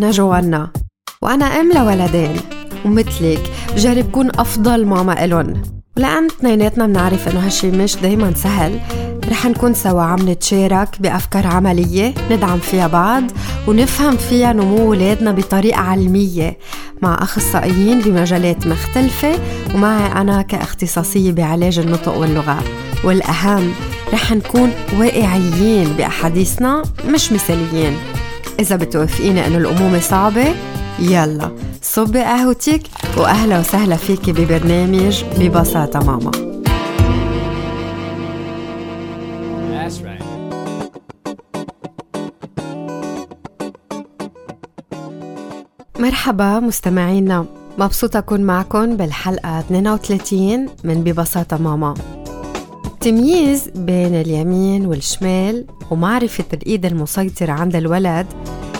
أنا جوانا وأنا أم لولدين ومثلك بجرب كون أفضل ماما إلن، ولأن اثنيناتنا بنعرف إنه هالشي مش دايماً سهل، رح نكون سوا عم نتشارك بأفكار عملية ندعم فيها بعض ونفهم فيها نمو ولادنا بطريقة علمية مع أخصائيين بمجالات مختلفة، ومعي أنا كاختصاصية بعلاج النطق واللغة. والأهم رح نكون واقعيين بأحاديثنا مش مثاليين. إذا بتوافقيني إنه الأمومة صعبة، يلا صبي قهوتك وأهلا وسهلا فيكي ببرنامج ببساطة ماما. مرحبا مستمعينا، مبسوطة أكون معكم بالحلقة 32 من ببساطة ماما. التمييز بين اليمين والشمال ومعرفة الإيد المسيطرة عند الولد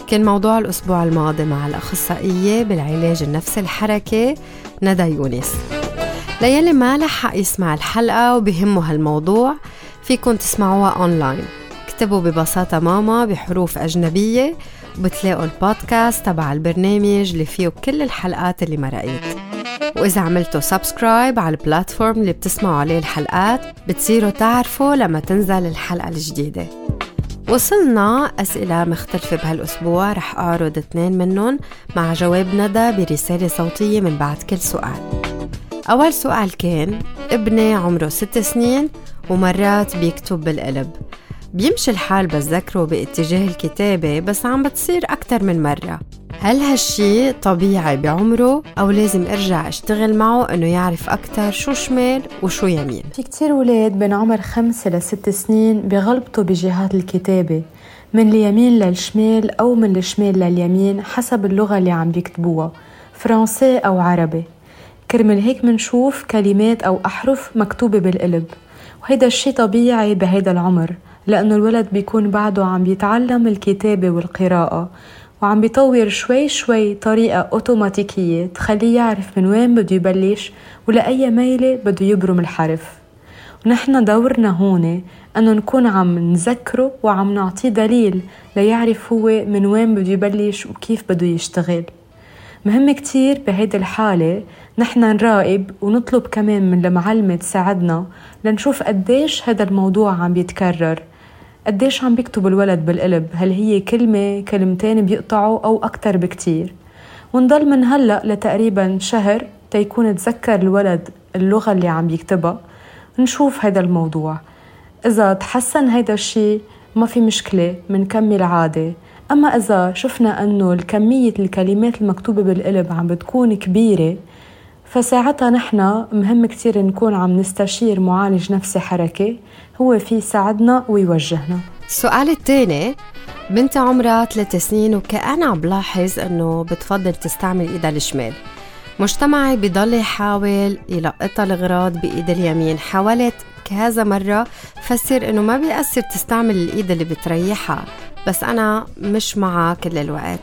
كان موضوع الأسبوع الماضي مع الأخصائية بالعلاج النفسي الحركي ندى يونس. ليلي ما لحق يسمع الحلقة وبهمه هالموضوع، فيكن تسمعوها أونلاين. اكتبوا ببساطة ماما بحروف أجنبية بتلاقوا البودكاست تبع البرنامج اللي فيه كل الحلقات اللي مرقت. وإذا عملتوا سبسكرايب على البلاتفورم اللي بتسمعوا عليه الحلقات بتصيروا تعرفوا لما تنزل الحلقة الجديدة. وصلنا أسئلة مختلفة بهالأسبوع، رح أعرض 2 منهم مع جواب ندى برسالة صوتية من بعد كل سؤال. أول سؤال كان ابني عمره 6 سنين ومرات بيكتب بالقلب، بيمشي الحال بذكره باتجاه الكتابة بس عم بتصير أكتر من مرة. هل هالشي طبيعي بعمره أو لازم أرجع أشتغل معه أنه يعرف أكتر شو شمال وشو يمين؟ في كتير ولاد بين عمر 5 ل6 سنين بغلبطوا بجهات الكتابة من اليمين للشمال أو من الشمال لليمين حسب اللغة اللي عم بيكتبوها، فرنسي أو عربي. كرمال هيك منشوف كلمات أو أحرف مكتوبة بالقلب، وهيدا الشي طبيعي بهيدا العمر لأنه الولد بيكون بعده عم بيتعلم الكتابة والقراءة وعم بيطور شوي شوي طريقة أوتوماتيكية تخليه يعرف من وين بده يبلش ولأي ميلة بده يبرم الحرف. ونحن دورنا هون أنه نكون عم نذكره وعم نعطيه دليل ليعرف هو من وين بده يبلش وكيف بده يشتغل. مهم كتير بهيدا الحالة نحن نراقب ونطلب كمان من المعلمة تساعدنا لنشوف قديش هذا الموضوع عم بيتكرر، قديش عم بيكتب الولد بالقلب، هل هي كلمة كلمتين بيقطعوا أو أكتر بكتير. ونضل من هلأ لتقريبا شهر تيكون تذكر الولد اللغة اللي عم بيكتبها، نشوف هذا الموضوع. إذا تحسن هذا الشي ما في مشكلة منكمل عادة، أما إذا شفنا أنه الكمية الكلمات المكتوبة بالقلب عم بتكون كبيرة فساعتها نحن مهم كتير نكون عم نستشير معالج نفسي حركي، هو في ساعدنا ويوجهنا. السؤال الثاني، بنت عمرها 3 سنين وكأنا عم بلاحظ أنه بتفضل تستعمل إيدها الشمال، مجتمعي بضل يحاول يلقطها الأغراض بإيد اليمين، حاولت كذا مرة فسر أنه ما بيأثر تستعمل الإيد اللي بتريحها، بس أنا مش معها كل الوقت.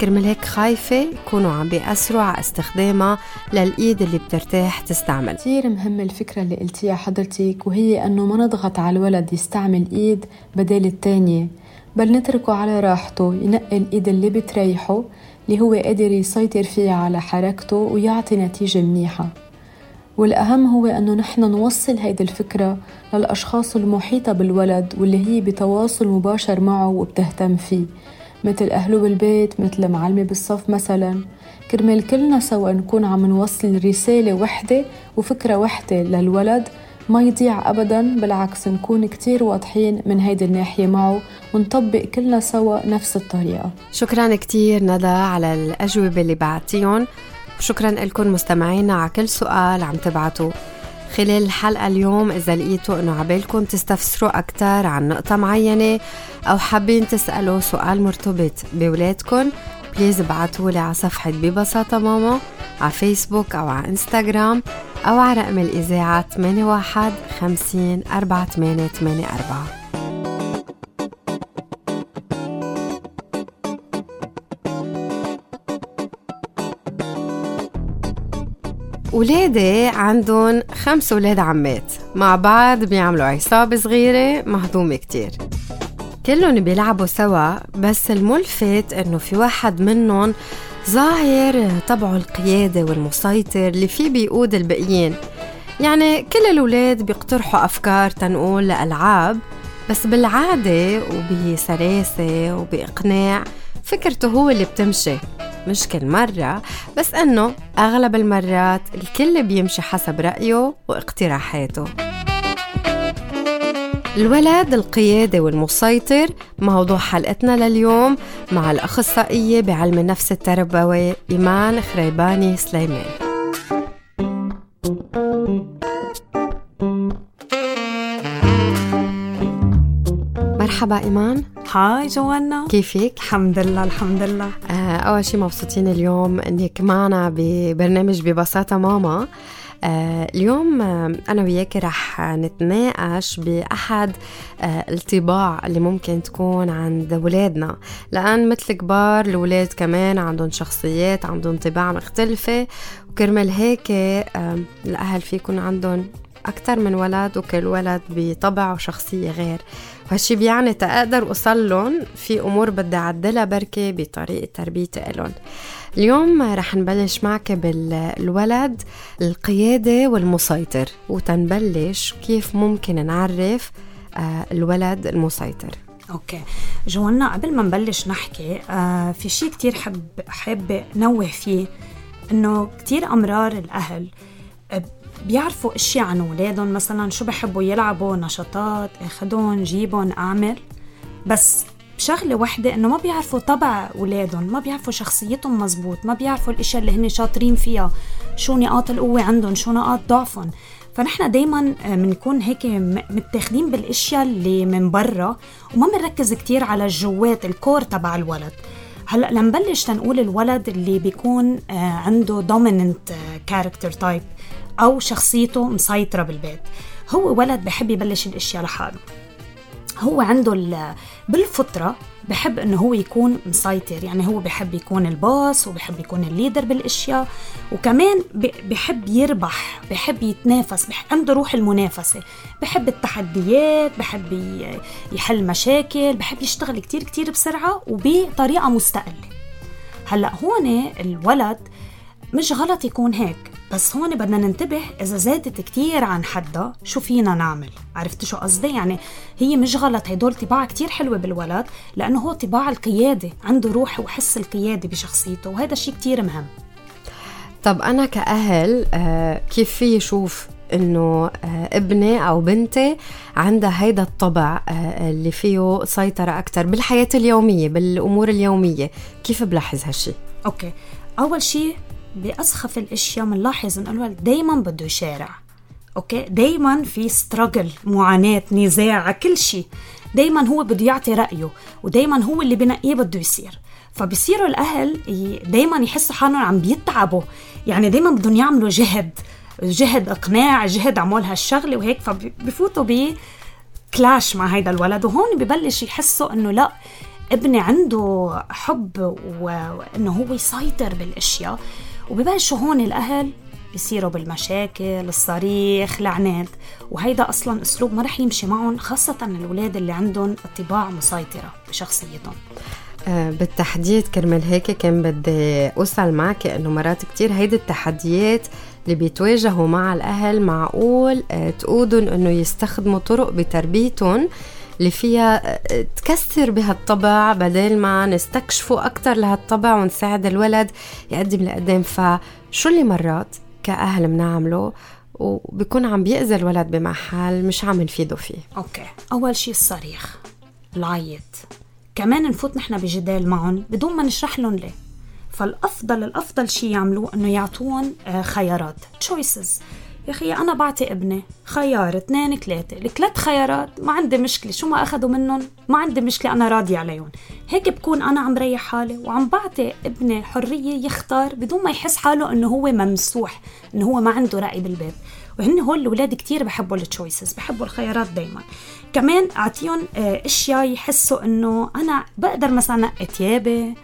كرمال هيك خايفة يكونوا عم بيأثروا على استخدامها للإيد اللي بترتاح تستعمل. كتير مهمة الفكرة اللي قلتيها حضرتك، وهي أنه ما نضغط على الولد يستعمل إيد بدل التانية، بل نتركه على راحته ينقي الإيد اللي بتريحه اللي هو قادر يسيطر فيها على حركته ويعطي نتيجة منيحة. والأهم هو أنه نحن نوصل هيدي الفكرة للأشخاص المحيطة بالولد واللي هي بتواصل مباشر معه وبتهتم فيه، مثل أهله بالبيت، مثل معلمة بالصف مثلا، كرمال كلنا سوا نكون عم نوصل رسالة وحدة وفكرة وحدة للولد ما يضيع أبدا. بالعكس نكون كتير واضحين من هيدي الناحية معه ونطبق كلنا سوا نفس الطريقة. شكرا كتير ندى على الأجوبة اللي بعتيهم، شكراً لكم مستمعينا على كل سؤال عم تبعتوا خلال الحلقة اليوم. إذا لقيتوا أنه عبالكم تستفسروا أكتر عن نقطة معينة أو حابين تسألوا سؤال مرتبط بولادكم، بليز ابعتولي على صفحة ببساطة ماما على فيسبوك أو على إنستغرام أو على رقم الإذاعة 8150488884. ولادي عندهم 5 ولاد عمات، مع بعض بيعملوا عصابة صغيرة مهضومة كتير. كلهم بيلعبوا سوا، بس الملفت انه في واحد منهم ظاهر طبعه القيادة والمسيطر اللي فيه بيقود الباقيين. يعني كل الولاد بيقترحوا أفكار تنقول لألعاب، بس بالعادة وبسلاسة وبإقناع فكرته هو اللي بتمشي، مش كل مرة بس أنه أغلب المرات الكل بيمشي حسب رأيه واقتراحاته. الولد القيادي والمسيطر موضوع حلقتنا لليوم مع الأخصائية بعلم النفس التربوي إيمان خريباني سليمان. مرحبا إيمان. هاي جوانا، كيفك؟ الحمد لله الحمد لله. أول شيء مبسوطين اليوم أنك معنا ببرنامج ببساطة ماما. اليوم أنا وياك رح نتناقش بأحد الطباع اللي ممكن تكون عند ولادنا، لأن مثل كبار الولاد كمان عندهم شخصيات، عندهم طباع مختلفة، وكرمال هيك الأهل فيكون عندهم أكتر من ولد وكل ولد بطبع وشخصية غير، وهالشي بيعني تقدر أوصلهم في أمور بدي أعدلها بركة بطريقة تربية إلهم. اليوم رح نبلش معك بالولد القيادي والمسيطر، وتنبلش كيف ممكن نعرف الولد المسيطر. أوكي جوانا، قبل ما نبلش نحكي في شي كتير حابة نوه فيه، إنه كتير أمرار الأهل بيعرفوا اشياء عن اولادهم، مثلا شو بحبوا يلعبوا، نشاطات، اخذون جيبهم اعمل، بس بشغله وحده انه ما بيعرفوا طبع اولادهم، ما بيعرفوا شخصيتهم مزبوط، ما بيعرفوا الاشياء اللي هن شاطرين فيها، شو نقاط القوه عندهم، شو نقاط ضعفهم. فنحن دايما منكون هيك متاخدين بالاشياء اللي من برا وما منركز كتير على الجوات الكور تبع الولد. هلا لنبلش تنقول الولد اللي بيكون عنده dominant character type أو شخصيته مسيطرة بالبيت، هو ولد بحب يبلش الأشياء لحاله، هو عنده بالفطرة بحب أنه هو يكون مسيطر، يعني هو بحب يكون الباص وبحب يكون الليدر بالأشياء، وكمان بحب يربح، بحب يتنافس، عنده روح المنافسة، بحب التحديات، بحب يحل مشاكل، بحب يشتغل كتير كتير بسرعة وبطريقة مستقلة. هلأ هون الولد مش غلط يكون هيك، بس هون بدنا ننتبه إذا زادت كتير عن حدها شو فينا نعمل. عرفت شو قصدي؟ يعني هي مش غلط، هيدول طباع كتير حلوة بالولد، لأنه هو طباع القيادة، عنده روح وحس القيادة بشخصيته، وهذا شيء كتير مهم. طب أنا كأهل كيف في يشوف إنه ابني أو بنتي عندها هيدا الطبع اللي فيه سيطرة أكتر بالحياة اليومية، بالأمور اليومية، كيف بلاحظ هالشي؟ أوكي، أول شيء بأسخف الأشياء منلاحظ إن الولد دايماً بده يشارع، أوكي، دايماً في struggle، معاناة، نزاع، كل شيء، دايماً هو بده يعطي رأيه، ودايماً هو اللي بنقيه بده يصير. فبصيروا الأهل دايماً يحسوا حالهم عم بيتعبوا، يعني دايماً بدهم يعملوا جهد إقناع، جهد عمول هالشغلة وهيك، فبفوتوا بكلاش مع هيدا الولد، وهون ببلش يحسوا إنه لأ، ابني عنده حب وإنه هو يسيطر بالأشياء، وببلشوا هون الأهل بيصيروا بالمشاكل، الصريخ، لعنات، وهيدا أصلاً أسلوب ما رح يمشي معهم، خاصة الأولاد اللي عندهم طباع مسيطرة بشخصيتهم. بالتحديد كرمال هيك كان بدي أوصل معك إنه مرات كتير هيدا التحديات اللي بيتواجهوا مع الأهل معقول تقودن إنه يستخدموا طرق بتربيتهم اللي فيها تكسر بهالطبع، بدل ما نستكشفه أكتر لهالطبع ونساعد الولد يقدم لقدام. فشو اللي مرات كأهل منعمله وبيكون عم بيأذي الولد بمحل مش عم نفيده فيه؟ أوكي، أول شيء الصريخ، العيط، كمان نفوت نحن بجدال معهم بدون ما نشرح لهم ليه. فالأفضل شيء يعملوه أنه يعطون خيارات، choices. يا أخي أنا بعطي ابني خيار 2 3، الثلاث خيارات ما عندي مشكلة، شو ما أخذوا منهم ما عندي مشكلة، أنا راضي عليهم. هيك بكون أنا عم ريح حالي وعم بعطي ابني حرية يختار بدون ما يحس حاله أنه هو ممسوح، أنه هو ما عنده رأي بالبيت. وهن هول الولاد كتير بحبوا التشويسز، بحبوا الخيارات دايما. كمان أعطيهم إشياء يحسوا أنه أنا بقدر مثلا نقي تيابي،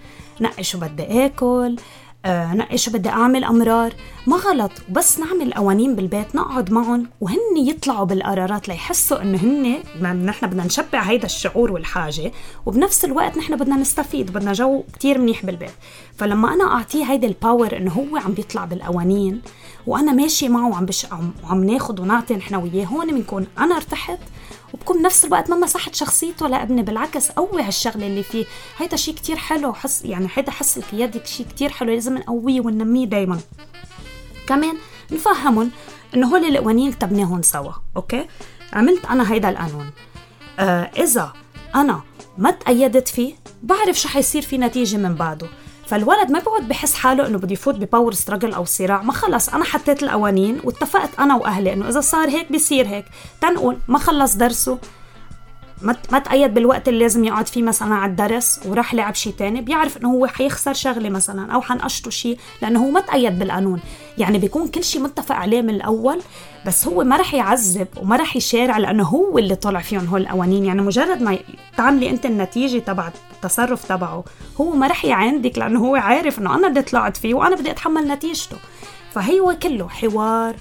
نقي شو بدي آكل، نقي شو بدي أعمل أمرار، ما غلط. وبس نعمل قوانين بالبيت نقعد معهم وهن يطلعوا بالقرارات ليحسوا إنه هن نحن بدنا نشبع هيدا الشعور والحاجة، وبنفس الوقت نحن بدنا نستفيد، بدنا جو كتير منيح بالبيت. فلما أنا أعطيه هيدا الباور إنه هو عم بيطلع بالقوانين وأنا ماشي معه وعم بشقعم وعم ناخد ونعطي نحن وياه، هون بنكون أنا ارتحت وبكون نفس الوقت ما مسحت شخصيته لابني، بالعكس قوي هالشغله اللي فيه. هيدا شيء كتير حلو، حس يعني هيدا حس القيادي شيء كتير حلو، لازم نقويه وننميه دايما. كمان نفهمهم انه هول القوانين كتبناهم سوا، اوكي عملت انا هيدا القانون، اذا انا ما تأيدت فيه بعرف شو حيصير في نتيجه من بعده. فالولد ما بيقعد بحس حاله انه بده يفوت بباور ستراجل او صراع، ما خلص انا حطيت القوانين واتفقت انا واهلي انه اذا صار هيك بيصير هيك. تنقول ما خلص درسه، ما تقيد بالوقت اللي لازم يقعد فيه مثلا على الدرس وراح لعب شيء تاني، بيعرف انه هو حيخسر شغله مثلا او حنقشطه شيء لانه هو ما تقيد بالقانون. يعني بيكون كل شيء متفق عليه من الاول، بس هو ما راح يعذب وما راح يشارع لانه هو اللي طلع فيهم هول القوانين. يعني مجرد ما تعملي انت النتيجه تبع التصرف تبعه هو ما راح يعاندك لانه هو عارف انه انا بدي طلعت فيه وانا بدي اتحمل نتيجته. فهو كله حوار،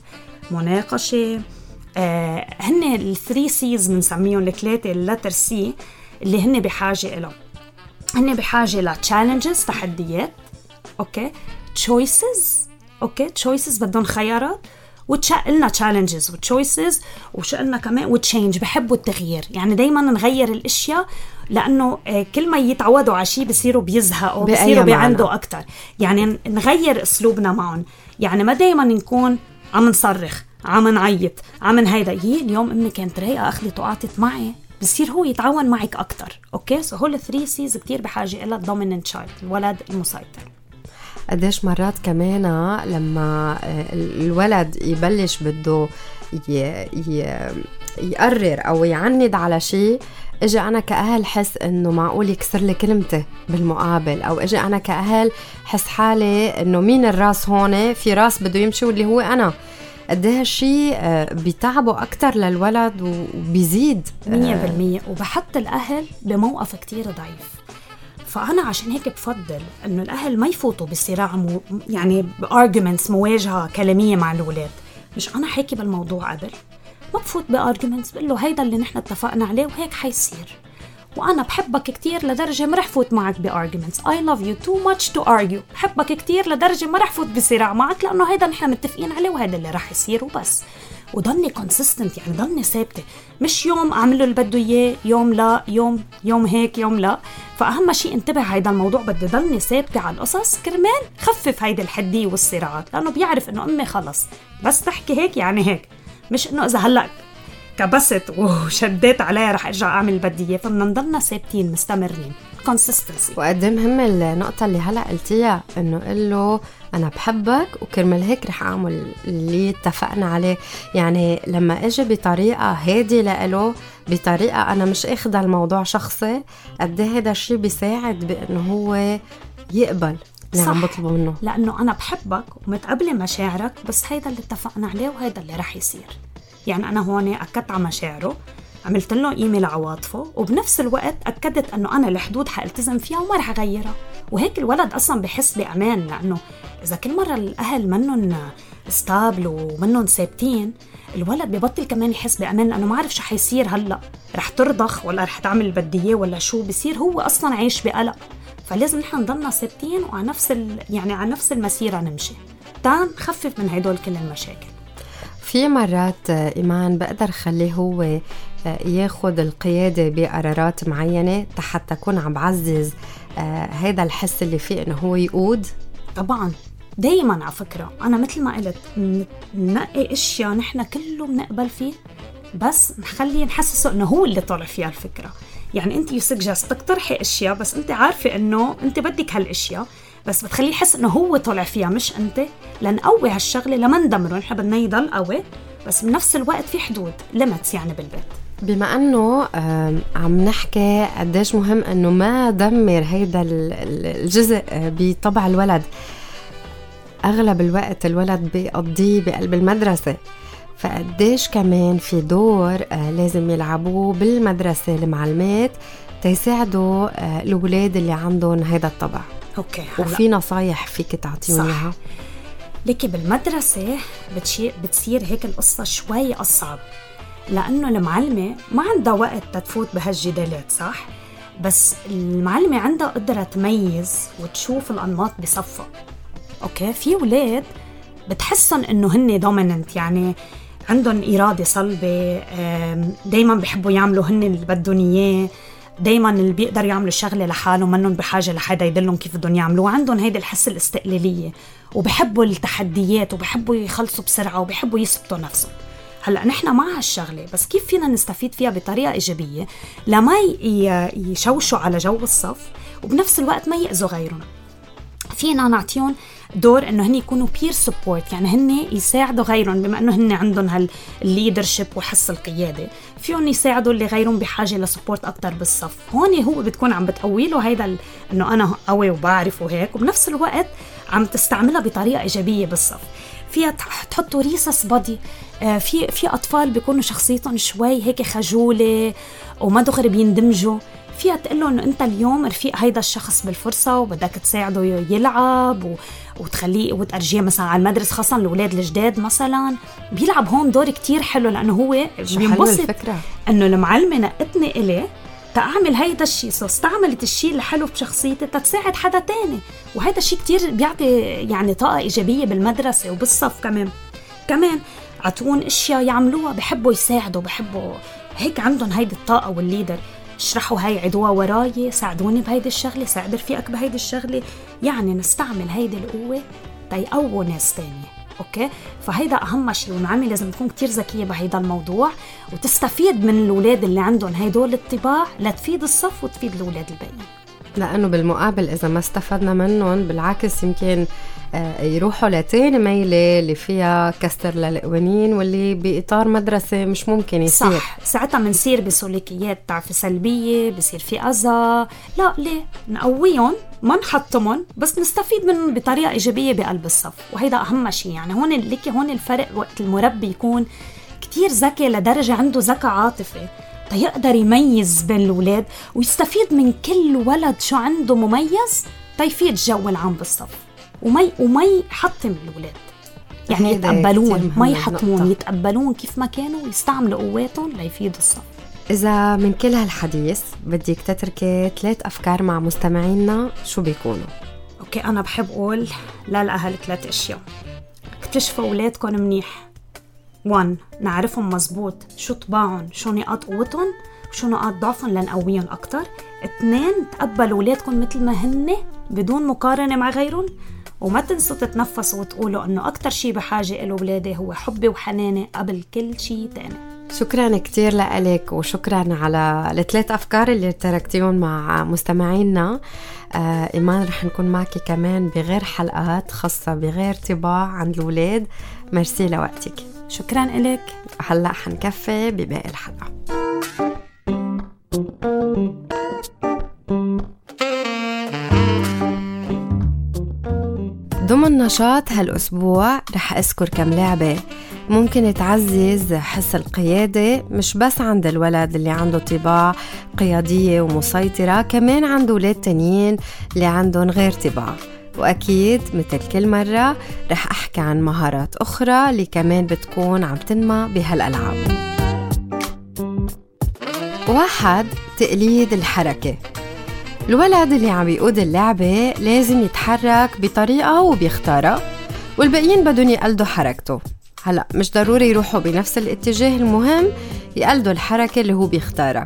مناقشه، هن الثري سيز بنسميهم، الثلاثه اللتر سي اللي هن بحاجه لهم. هن بحاجه لتشالنجز، تحديات، اوكي، تشويسز، اوكي تشويسز بدهم خيارات، وتشقلنا تشالنجز وتشويسز، وشقلنا كمان وتشينج، بحبوا التغيير. يعني دايما نغير الاشياء لانه كل ما يتعودوا على شيء بصيروا بيزهقوا بصيروا بيعندوا اكثر. يعني نغير اسلوبنا معهم، يعني ما دايما نكون عم نصرخ عم نعيط عم هيدا. يي اليوم امي كانت رايقه اخذت وقعت معي، بصير هو يتعاون معك اكثر. اوكي سو هول الثري سيز كتير بحاجه الى الدوميننت شايلد، الولد المسيطر. قديش مرات كمان لما الولد يبلش بده يقرر او يعند على شيء، اجي انا كأهل حس انه معقول يكسر لي كلمته بالمقابل، او اجي انا كأهل حس حالي انه مين الراس هون، في راس بده يمشي واللي هو انا. قد هالشيء بيتعبوا أكتر للولد وبيزيد 100%، وبحط الأهل بموقف كتير ضعيف. فأنا عشان هيك بفضل أنه الأهل ما يفوتوا بالصراع، يعني arguments، مواجهة كلامية مع الولاد. مش أنا حكي بالموضوع قبل، ما بفوت بarguments، بقول له هيدا اللي نحن اتفقنا عليه وهيك حيصير، وأنا بحبك كتير لدرجة ما رح فوت معك بarguments. I love you too much to argue. بحبك كتير لدرجة ما رح فوت بصراع معك لأنه هيدا نحن متفقين عليه وهيدا اللي رح يصير وبس. وضلني consistent، يعني ضلني ثابتة، مش يوم أعمله اللي بده إياه يوم لا، يوم هيك يوم لا. فأهم شيء انتبه هيدا الموضوع، بدي ضلني ثابتة على القصص كرمال خفف هيدا الحدية والصراعات، لأنه بيعرف إنه أمي خلص بس تحكي هيك يعني هيك، مش إنه إذا هلأ كبست وشديت عليها رح ارجع اعمل بديه. فبنضلنا ثابتين مستمرين، كونسستنسي. وقد مهم النقطه اللي هلا قلتيها، انه قل له انا بحبك وكرمال هيك رح اعمل اللي اتفقنا عليه. يعني لما اجي بطريقه هادي لإله، بطريقه انا مش اخذها الموضوع شخصي، قد هذا الشيء بيساعد بانه هو يقبل اللي عم بطلبه منه، لانه انا بحبك ومتقبله مشاعرك، بس هيدا اللي اتفقنا عليه وهيدا اللي رح يصير. يعني أنا هون أكدت على مشاعره، عملت له إيميل عواطفه، وبنفس الوقت أكدت أنه أنا الحدود حالتزم فيها وما رح أغيرها. وهيك الولد أصلاً بحس بأمان، لأنه إذا كل مرة الأهل منهم استابل ومنهم ثابتين، الولد ببطل كمان يحس بأمان، لأنه ما عارف شو حيصير، هلأ رح ترضخ ولا رح تعمل بديه ولا شو بصير، هو أصلاً عايش بقلق. فلازم نحن نضلنا ثابتين وعلى نفس يعني على نفس المسيرة نمشي تان خفف من هيدول كل المشاكل. في مرات إيمان بقدر خليه هو ياخد القيادة بقرارات معينة حتى أكون عم بعزز هذا الحس اللي فيه إنه هو يقود. طبعاً دايماً على فكرة، أنا مثل ما قلت ننقي إشياء نحن كله بنقبل فيه، بس نخليه نحسسه إنه هو اللي طلع فيها الفكرة. يعني أنت يسجست تقترحي إشياء، بس أنت عارفة إنه أنت بدك هالإشياء، بس بتخليه يحس انه هو طلع فيها مش انت، لنقوي هالشغله لما ندمره. نحن بدنا يضل قوي، بس بنفس الوقت في حدود ليميتس يعني بالبيت. بما انه عم نحكي قديش مهم انه ما دمر هيدا الجزء بطبع الولد، اغلب الوقت الولد بيقضيه بقلب المدرسه، فقديش كمان في دور لازم يلعبوه بالمدرسه المعلمات تيساعدوا الاولاد اللي عندهم هيدا الطبع. أوكي. وفي نصايح فيك تعطيوني اياها؟ لكي بالمدرسة بتصير هيك القصة شوي أصعب، لأنه المعلمة ما عندها وقت تتفوت بهالجدالات، صح؟ بس المعلمة عندها قدرة تميز وتشوف الأنماط بصفها. أوكي، في ولاد بتحسن إنه هن دوميننت، يعني عندهم إرادة صلبة، دايماً بيحبوا يعملوا هن اللي بدهم إياه، دايماً اللي بيقدر يعملوا شغلة لحالهم منهم بحاجة لحدا يدلهم كيف بدهم يعملوا، عندهم هيدا الحس الاستقلالية، وبحبوا التحديات وبحبوا يخلصوا بسرعة وبحبوا يثبتوا نفسهم. هلأ نحن مع هالشغلة، بس كيف فينا نستفيد فيها بطريقة إيجابية لما يشوشوا على جو الصف وبنفس الوقت ما يأذوا غيرهم؟ فينا نعطيهم دور إنه هن يكونوا peer support، يعني هن يساعدوا غيرهم، بما إنه هن عندهم هالليدرشيب وحس القيادة، فيهم يساعدوا اللي غيرهم بحاجة لسبورت أكتر بالصف. هون هو بتكون عم بتقويله هيدا إنه أنا قوي وبعرف وهيك، وبنفس الوقت عم تستعملها بطريقة إيجابية بالصف. فيها تحطوا ريسس بادي، في أطفال بيكونوا شخصيتهم شوي هيك خجولة وما دغري بيندمجوا، فيها تقوله إنه أنت اليوم رفيق هيدا الشخص بالفرصة وبدك تساعده يلعب وتخليه وتأرجيه مثلا على المدرسة، خاصة الأولاد الجداد مثلا بيلعب هون دور كتير حلو، لأنه هو بينبسط إنه المعلمة نقتني إليه تأعمل هيدا الشيء، استعملت الشيء الحلو بشخصيتي تساعد حدا تاني، وهيدا الشيء كتير بيعطي يعني طاقة إيجابية بالمدرسة وبالصف. كمان عطون أشياء يعملوها، بحبوا يساعدوا، بحبوا هيك عندهم هيدا الطاقة والليدر، اشرحوا هاي عدوها وراي، ساعدوني بهيدا الشغلة، ساعد رفيقك بهيدا الشغلة، يعني نستعمل هيدا القوة تيقووا ناس تانية. أوكي، فهيدا أهم شيء، والمعلمة لازم تكون كتير ذكية بهيدا الموضوع وتستفيد من الولاد اللي عندهم هيدول الطباع لتفيد الصف وتفيد الولاد الباقيين، لأنه بالمقابل إذا ما استفدنا منهم بالعكس يمكن يروحوا لتاني ميلة اللي فيها كسر للقوانين واللي بإطار مدرسة مش ممكن يصير، صح؟ ساعتها منصير بسلوكيات تعفي سلبية، بصير في أذى. لا ليه، نقويهم ما نحطمهم، بس نستفيد منهم بطريقة إيجابية بقلب الصف، وهيدا أهم شيء. يعني هون لكي هون الفرق وقت المربي يكون كتير ذكي لدرجة عنده ذكاء عاطفي تيقدر يميز بين الولاد ويستفيد من كل ولد شو عنده مميز تيفيد جو العام بالصف، وما يحطم الولاد، يعني يتقبلون ما يحطمون، يتقبلون كيف ما كانوا ويستعملوا قواتهم ليفيدوا الصف. إذا من كل هالحديث بديك تتركي 3 أفكار مع مستمعينا شو بيكونوا؟ أوكي، أنا بحب أقول للأهل 3 أشياء. اكتشفوا أولادكم منيح، 1 نعرفهم مزبوط شو طباعهم، شو نقاط قوتهم وشو نقاط ضعفهم لنقويهم أكتر. 2 تقبلوا أولادكم مثل ما هن بدون مقارنة مع غيرهم، وما تنسوا تتنفسوا وتقولوا أنه أكتر شيء بحاجة إلو ولادي هو حبي وحناني قبل كل شيء تاني. شكراً كتير لألك، وشكراً على 3 أفكار اللي تركتيهم مع مستمعينا. إيمان رح نكون معك كمان بغير حلقات خاصة بغير طباع عند الولاد. مرسي لوقتك، شكراً إلك. هلأ حنكفي بباقي الحلقة. ضمن نشاط هالأسبوع رح أذكر كم لعبة ممكن تعزز حس القيادة، مش بس عند الولد اللي عنده طباع قيادية ومسيطرة، كمان عند ولاد تانيين اللي عندهم غير طباع. وأكيد مثل كل مرة رح أحكي عن مهارات أخرى اللي كمان بتكون عم تنمى بهالألعاب. 1 تقليد الحركة. الولد اللي عم بيقود اللعبة لازم يتحرك بطريقة وبيختارها، والباقيين بدون يقلدوا حركته. هلأ مش ضروري يروحوا بنفس الاتجاه، المهم يقلدوا الحركة اللي هو بيختارها.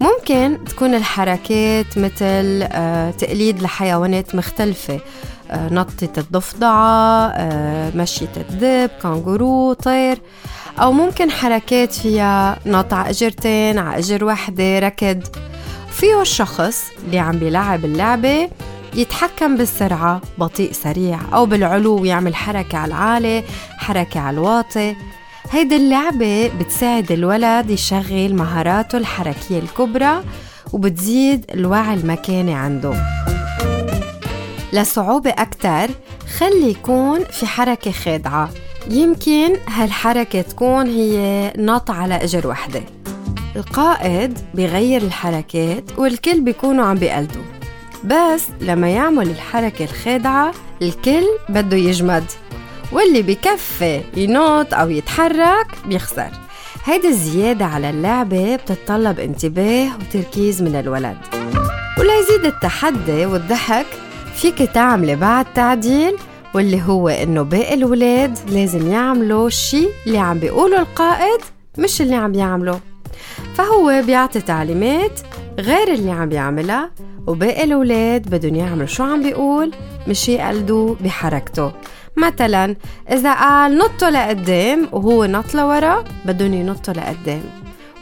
ممكن تكون الحركات مثل تقليد لحيوانات مختلفة، نطة الضفدعة، مشية الدب، كانجورو، طير، أو ممكن حركات فيها نط على أجرتين، على أجر واحدة، ركض. فيه الشخص اللي عم بيلعب اللعبة يتحكم بالسرعة، بطيء سريع، أو بالعلو ويعمل حركة على العالي، حركة على الواطي. هيدي اللعبة بتساعد الولد يشغل مهاراته الحركية الكبرى وبتزيد الوعي المكاني عنده. لصعوبة أكتر خلي يكون في حركة خادعة، يمكن هالحركة تكون هي نط على أجر واحدة. القائد بيغير الحركات والكل بيكونوا عم بيقلدوا، بس لما يعمل الحركة الخادعة الكل بده يجمد، واللي بكفي ينوط أو يتحرك بيخسر. هيدا الزيادة على اللعبة بتتطلب انتباه وتركيز من الولد، وليزيد التحدي والضحك فيك تعمل بعد تعديل، واللي هو إنه باقي الولاد لازم يعملوا الشي اللي عم بيقوله القائد مش اللي عم يعمله، فهو بيعطي تعليمات غير اللي عم بيعملها، وباقي الولاد بدهم يعملوا شو عم بيقول مش يقلدوه بحركته. مثلا إذا قال نطوا لقدام وهو نط لورا، بدهم ينطوا لقدام،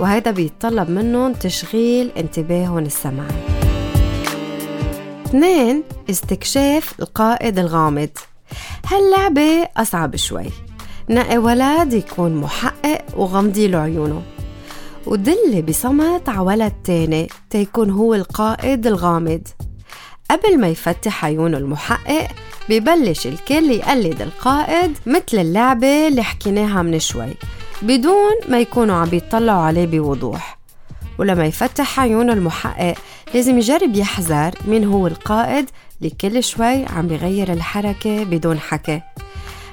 وهذا بيتطلب منهم تشغيل انتباههم السمعي. 2. استكشاف القائد الغامض. هاللعبة أصعب شوي، نقي ولد يكون محقق وغمضي له عيونه، ودل بصمت على ولد تاني تيكون هو القائد الغامض. قبل ما يفتح عيونه المحقق ببلش الكل يقلد القائد مثل اللعبة اللي حكيناها من شوي بدون ما يكونوا عم بيطلعوا عليه بوضوح. ولما يفتح عيون المحقق لازم يجرب يحذر مين هو القائد اللي كل شوي عم بيغير الحركة بدون حكي.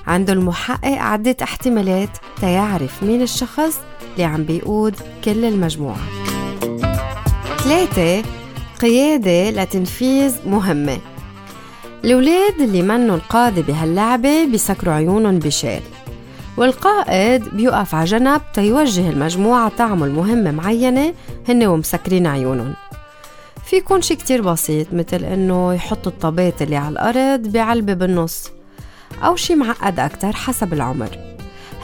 عنده المحقق عدة احتمالات تيعرف مين الشخص اللي عم بيقود كل المجموعة. 3. قيادة لتنفيذ مهمة. الولاد اللي منن قادة بهاللعبة بيسكروا عيونهم بشال، والقائد بيقف على جنب تيوجه المجموعة تعمل مهمة معينة هن ومسكرين عيونهم. فيكون شي كتير بسيط مثل انه يحطوا الطابات اللي على الارض بعلبة بالنص، او شي معقد اكتر حسب العمر.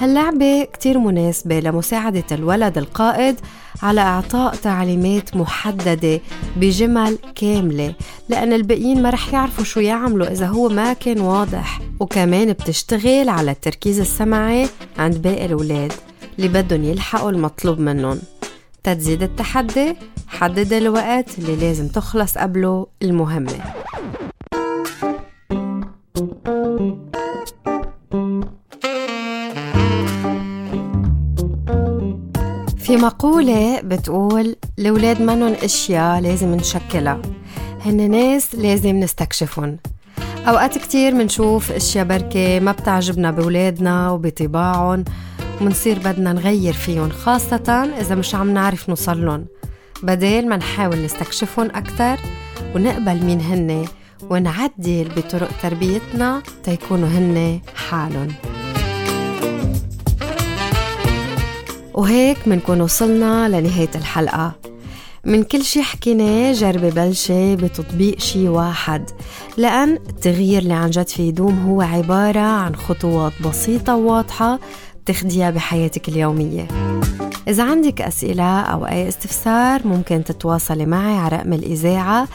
هاللعبة كتير مناسبة لمساعدة الولد القائد على اعطاء تعليمات محددة بجمل كاملة، لان الباقيين ما رح يعرفوا شو يعملوا اذا هو ما كان واضح. وكمان بتشتغل على التركيز السمعي عند باقي الولاد اللي بدهم يلحقوا المطلوب منهم. تزيد التحدي، حدد الوقت اللي لازم تخلص قبله المهمة. في مقولة بتقول الولاد منهم اشياء لازم نشكلها، هن ناس لازم نستكشفهم. اوقات كتير منشوف اشياء بركة ما بتعجبنا بولادنا وبطباعهم، منصير بدنا نغير فيهم، خاصة إذا مش عم نعرف نوصلهم. بدل ما نحاول نستكشفهم أكتر ونقبل مين هن ونعدل بطرق تربيتنا تيكونوا هن حالهم. وهيك منكون وصلنا لنهاية الحلقة. من كل شي حكيناه جربي بلشي بتطبيق شي واحد، لأن التغيير اللي عن جد في دوم هو عبارة عن خطوات بسيطة وواضحة تاخديها بحياتك اليومية. إذا عندك أسئلة أو أي استفسار ممكن تتواصلي معي على رقم الإذاعة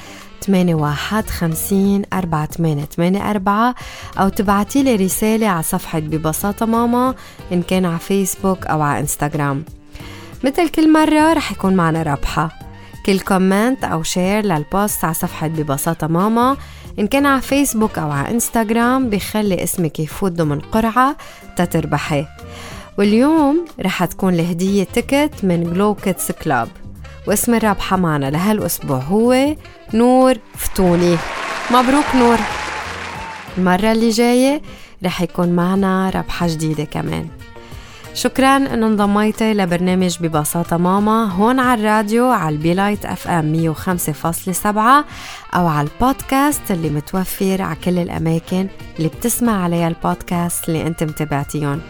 8150 4884، أو تبعتي لي رسالة على صفحة ببساطة ماما إن كان على فيسبوك أو على إنستغرام. مثل كل مرة رح يكون معنا رابحة. كل كومنت أو شير للبوست على صفحة ببساطة ماما إن كان على فيسبوك أو على إنستغرام بيخلي اسمك يفوت ضمن قرعة تتربحي. واليوم رح تكون الهدية تيكت من Glowcats Club، واسم الرابحة معنا لهالأسبوع هو نور فتوني. مبروك نور. المرة اللي جاية رح يكون معنا رابحة جديدة كمان. شكراً إنه انضميتي لبرنامج ببساطة ماما هون على الراديو على البيلايت FM 105.7، أو على البودكاست اللي متوفر على كل الأماكن اللي بتسمع عليها البودكاست اللي أنت متابعتيهم.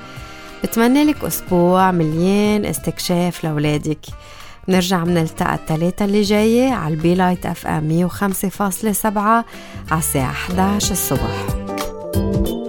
بتمنى لك أسبوع مليان استكشاف لأولادك. بنرجع منلتقى الثلاثة اللي جاية على البيلايت FM 105.7 على الساعة 11 الصبح.